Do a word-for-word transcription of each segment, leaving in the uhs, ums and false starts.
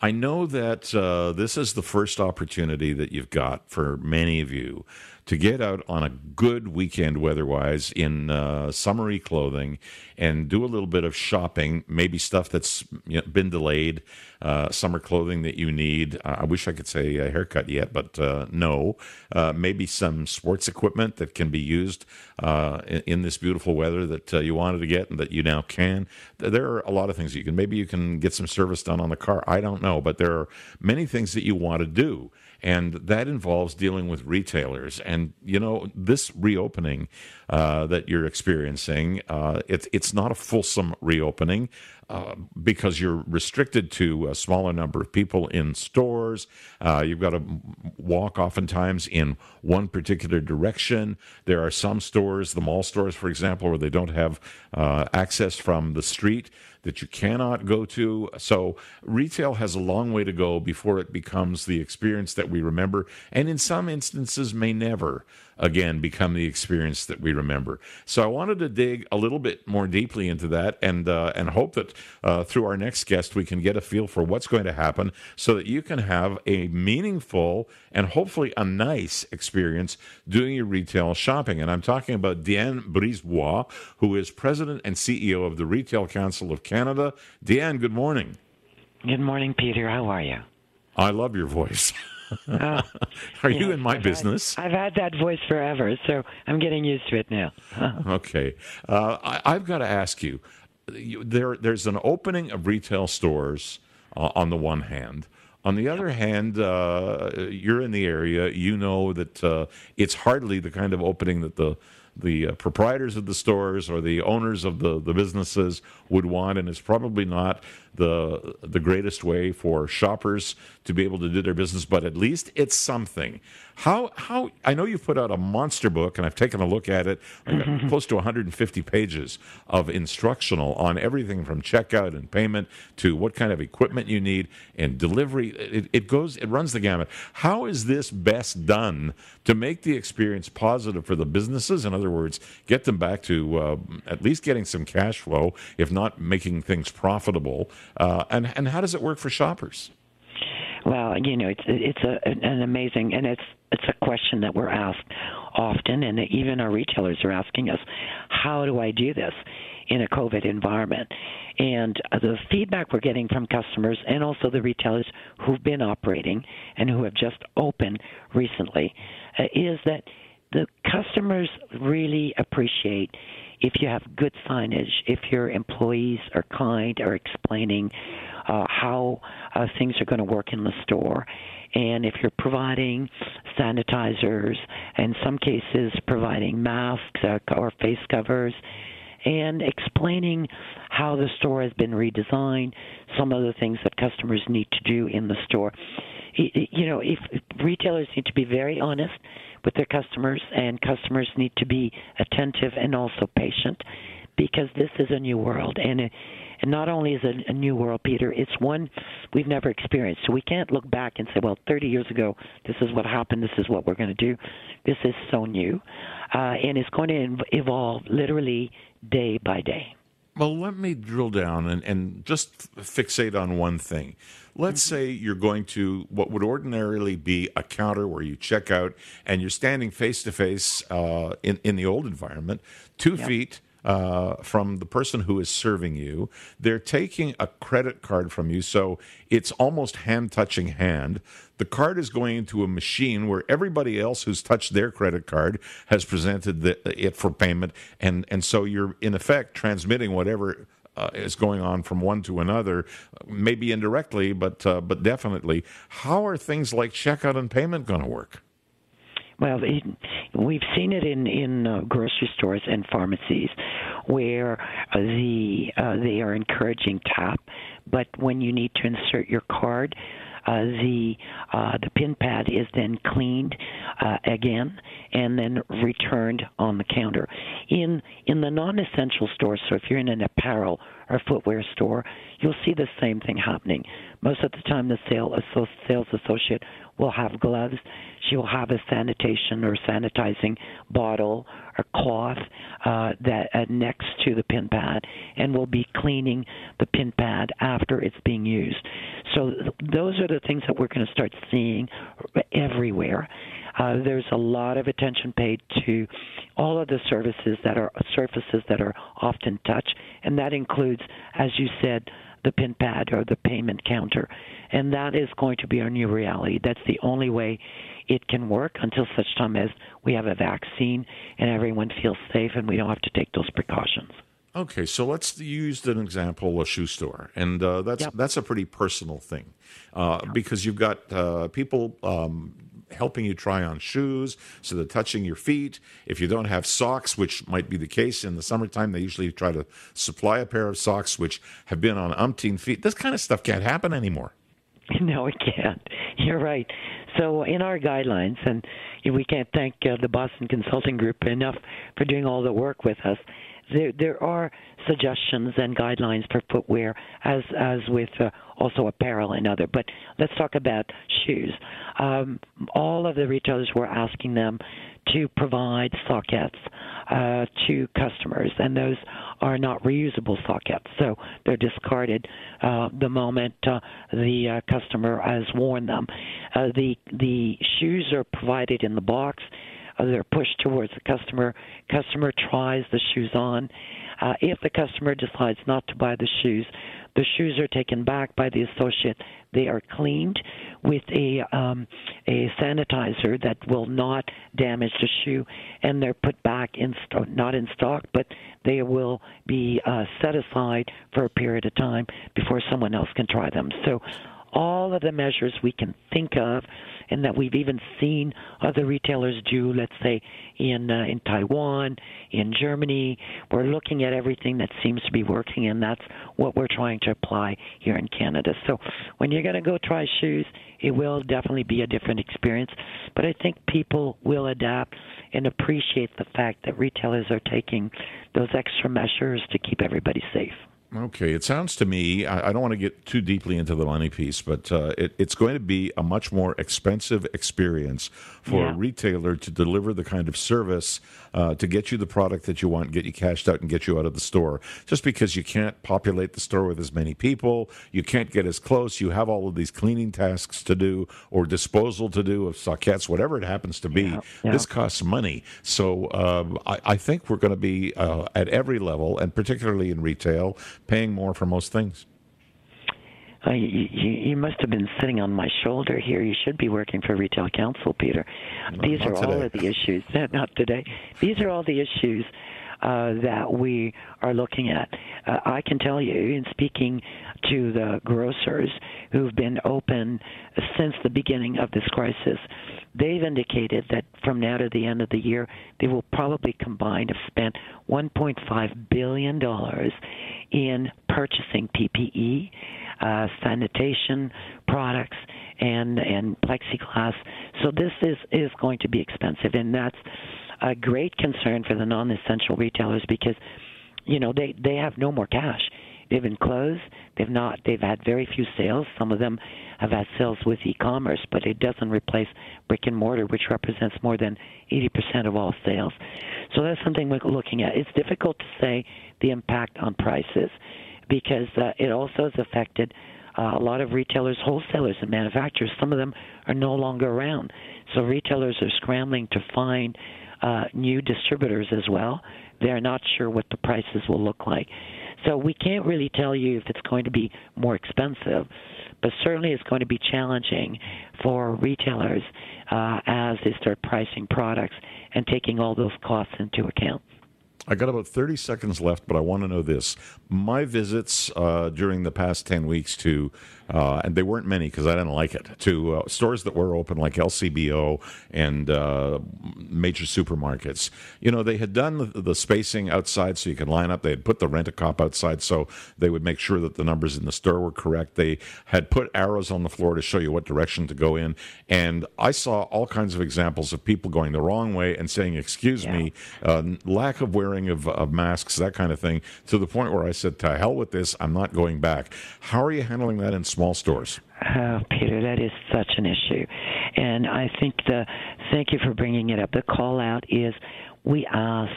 I know that uh, this is the first opportunity that you've got for many of you to get out on a good weekend weather-wise in uh, summery clothing and do a little bit of shopping, maybe stuff that's you know, been delayed, uh, summer clothing that you need. Uh, I wish I could say a haircut yet, but uh, no. Uh, maybe some sports equipment that can be used uh, in, in this beautiful weather that uh, you wanted to get and that you now can. There are a lot of things you can. Maybe you can get some service done on the car. I don't know, but there are many things that you want to do. And that involves dealing with retailers. And, you know, this reopening uh, that you're experiencing, uh, it's, it's not a fulsome reopening uh, because you're restricted to a smaller number of people in stores. Uh, you've got to walk oftentimes in one particular direction. There are some stores, the mall stores, for example, where they don't have uh, access from the street that you cannot go to. So retail has a long way to go before it becomes the experience that we remember, and in some instances may never again become the experience that we remember. So I wanted to dig a little bit more deeply into that and uh, and hope that uh, through our next guest we can get a feel for what's going to happen so that you can have a meaningful and hopefully a nice experience doing your retail shopping. And I'm talking about Deanne Brisebois, who is President and C E O of the Retail Council of Canada. Deanne, good morning. Good morning, Peter. How are you? I love your voice. Oh, Are you, you know, in my I've business? Had, I've had that voice forever, so I'm getting used to it now. Okay. Uh, I, I've got to ask you, you there, there's an opening of retail stores uh, on the one hand. On the other hand, uh, you're in the area. You know that uh, it's hardly the kind of opening that the the uh, proprietors of the stores or the owners of the, the businesses would want, and it's probably not the the greatest way for shoppers to be able to do their business, but at least it's something. How, how I know you've put out a monster book, and I've taken a look at it, I've got mm-hmm. close to one hundred fifty pages of instructional on everything from checkout and payment to what kind of equipment you need and delivery. It, it goes, it runs the gamut. How is this best done to make the experience positive for the businesses? In other words, get them back to uh, at least getting some cash flow, if not making things profitable. Uh, and, and how does it work for shoppers? Well, you know, it's it's a, an amazing, and it's it's a question that we're asked often, and even our retailers are asking us, how do I do this in a COVID environment? And the feedback we're getting from customers and also the retailers who've been operating and who have just opened recently uh, is that the customers really appreciate if you have good signage, if your employees are kind, are explaining uh, how uh, things are going to work in the store, and if you're providing sanitizers, in some cases providing masks uh, or face covers, and explaining how the store has been redesigned, some of the things that customers need to do in the store. You know, if retailers need to be very honest with their customers, and customers need to be attentive and also patient, because this is a new world. And, it, and not only is it a new world, Peter, it's one we've never experienced. So we can't look back and say, well, thirty years ago, this is what happened, this is what we're going to do. This is so new. Uh, and it's going to evolve literally day by day. Well, let me drill down and, and just fixate on one thing. Let's mm-hmm. say you're going to what would ordinarily be a counter where you check out and you're standing face-to-face uh, in, in the old environment, two yep. feet uh, from the person who is serving you. They're taking a credit card from you, so it's almost hand-touching hand. The card is going into a machine where everybody else who's touched their credit card has presented the, it for payment, and, and so you're, in effect, transmitting whatever uh, is going on from one to another, maybe indirectly, but uh, but definitely. How are things like checkout and payment going to work? Well, it, we've seen it in in uh, grocery stores and pharmacies, where uh, the uh, they are encouraging tap, but when you need to insert your card, uh, the uh, the pin pad is then cleaned uh, again and then returned on the counter. In in the non-essential stores, so if you're in an apparel or footwear store, you'll see the same thing happening. Most of the time, the sale, sales associate will have gloves. She will have a sanitation or sanitizing bottle or cloth uh, that uh, next to the pin pad, and will be cleaning the pin pad after it's being used. So th- those are the things that we're going to start seeing everywhere. Uh, there's a lot of attention paid to all of the services that are surfaces that are often touched, and that includes, as you said, the pin pad or the payment counter. And that is going to be our new reality. That's the only way it can work until such time as we have a vaccine and everyone feels safe and we don't have to take those precautions. Okay, so let's use an example, a shoe store. And uh, that's yep. that's a pretty personal thing uh, yep. because you've got uh, people um, helping you try on shoes, so they're touching your feet. If you don't have socks, which might be the case in the summertime, they usually try to supply a pair of socks which have been on umpteen feet. This kind of stuff can't happen anymore. No, it can't. You're right. So in our guidelines, and we can't thank uh, the Boston Consulting Group enough for doing all the work with us, There, there are suggestions and guidelines for footwear, as as with uh, also apparel and other. But let's talk about shoes. Um, all of the retailers were asking them to provide sockets uh, to customers, and those are not reusable sockets, so they're discarded uh, the moment uh, the uh, customer has worn them. Uh, the the shoes are provided in the box. Uh, they're pushed towards the customer. Customer tries the shoes on. Uh, if the customer decides not to buy the shoes, the shoes are taken back by the associate. They are cleaned with a um, a sanitizer that will not damage the shoe, and they're put back in st- not in stock, but they will be uh, set aside for a period of time before someone else can try them. So all of the measures we can think of and that we've even seen other retailers do, let's say in uh, in Taiwan, in Germany, we're looking at everything that seems to be working, and that's what we're trying to apply here in Canada. So when you're going to go try shoes, it will definitely be a different experience, but I think people will adapt and appreciate the fact that retailers are taking those extra measures to keep everybody safe. Okay, it sounds to me, I don't want to get too deeply into the money piece, but uh, it, it's going to be a much more expensive experience for yeah. a retailer to deliver the kind of service uh, to get you the product that you want, get you cashed out, and get you out of the store. Just because you can't populate the store with as many people, you can't get as close, you have all of these cleaning tasks to do or disposal to do of sockets, whatever it happens to be. Yeah, yeah. This costs money. So um, I, I think we're going to be uh, at every level, and particularly in retail, paying more for most things. Uh, you, you must have been sitting on my shoulder here. You should be working for Retail Council, Peter. No, These are today. all of the issues. Not today. These are all the issues uh, that we are looking at. Uh, I can tell you, in speaking to the grocers who've been open since the beginning of this crisis, they've indicated that from now to the end of the year, they will probably combined have spent one point five billion dollars in purchasing P P E, uh, sanitation products, and, and plexiglass. So this is, is going to be expensive, and that's a great concern for the non-essential retailers because, you know, they, they have no more cash. They've been closed. They've not. They've had very few sales. Some of them have had sales with e-commerce, but it doesn't replace brick and mortar, which represents more than eighty percent of all sales. So that's something we're looking at. It's difficult to say the impact on prices because uh, it also has affected uh, a lot of retailers, wholesalers, and manufacturers. Some of them are no longer around. So retailers are scrambling to find uh, new distributors as well. They're not sure what the prices will look like. So we can't really tell you if it's going to be more expensive, but certainly it's going to be challenging for retailers uh, as they start pricing products and taking all those costs into account. I got about thirty seconds left, but I want to know this. My visits uh, during the past ten weeks to, uh, and they weren't many because I didn't like it, to uh, stores that were open like L C B O and uh, major supermarkets, you know, they had done the, the spacing outside so you can line up. They had put the rent-a-cop outside so they would make sure that the numbers in the store were correct. They had put arrows on the floor to show you what direction to go in. And I saw all kinds of examples of people going the wrong way and saying, excuse yeah. me, uh, lack of wearing Of, of masks, that kind of thing, to the point where I said, to hell with this, I'm not going back. How are you handling that in small stores? Oh, Peter, that is such an issue. And I think the, thank you for bringing it up. The call out is, we ask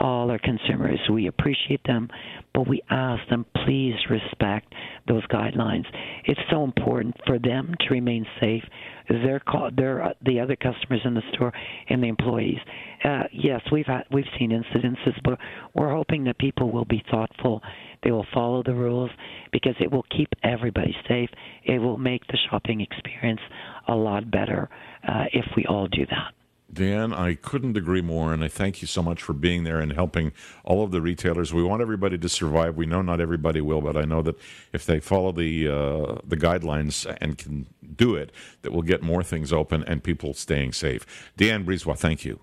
all our consumers, we appreciate them, but we ask them, please respect those guidelines. It's so important for them to remain safe. They're, call, they're the other customers in the store and the employees. Uh, yes, we've had, we've seen incidences, but we're hoping that people will be thoughtful. They will follow the rules because it will keep everybody safe. It will make the shopping experience a lot better uh, if we all do that. Deanne, I couldn't agree more, and I thank you so much for being there and helping all of the retailers. We want everybody to survive. We know not everybody will, but I know that if they follow the uh, the guidelines and can do it, that we'll get more things open and people staying safe. Deanne Brisebois, thank you.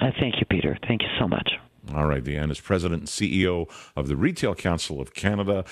Uh, thank you, Peter. Thank you so much. All right, Deanne is President and C E O of the Retail Council of Canada.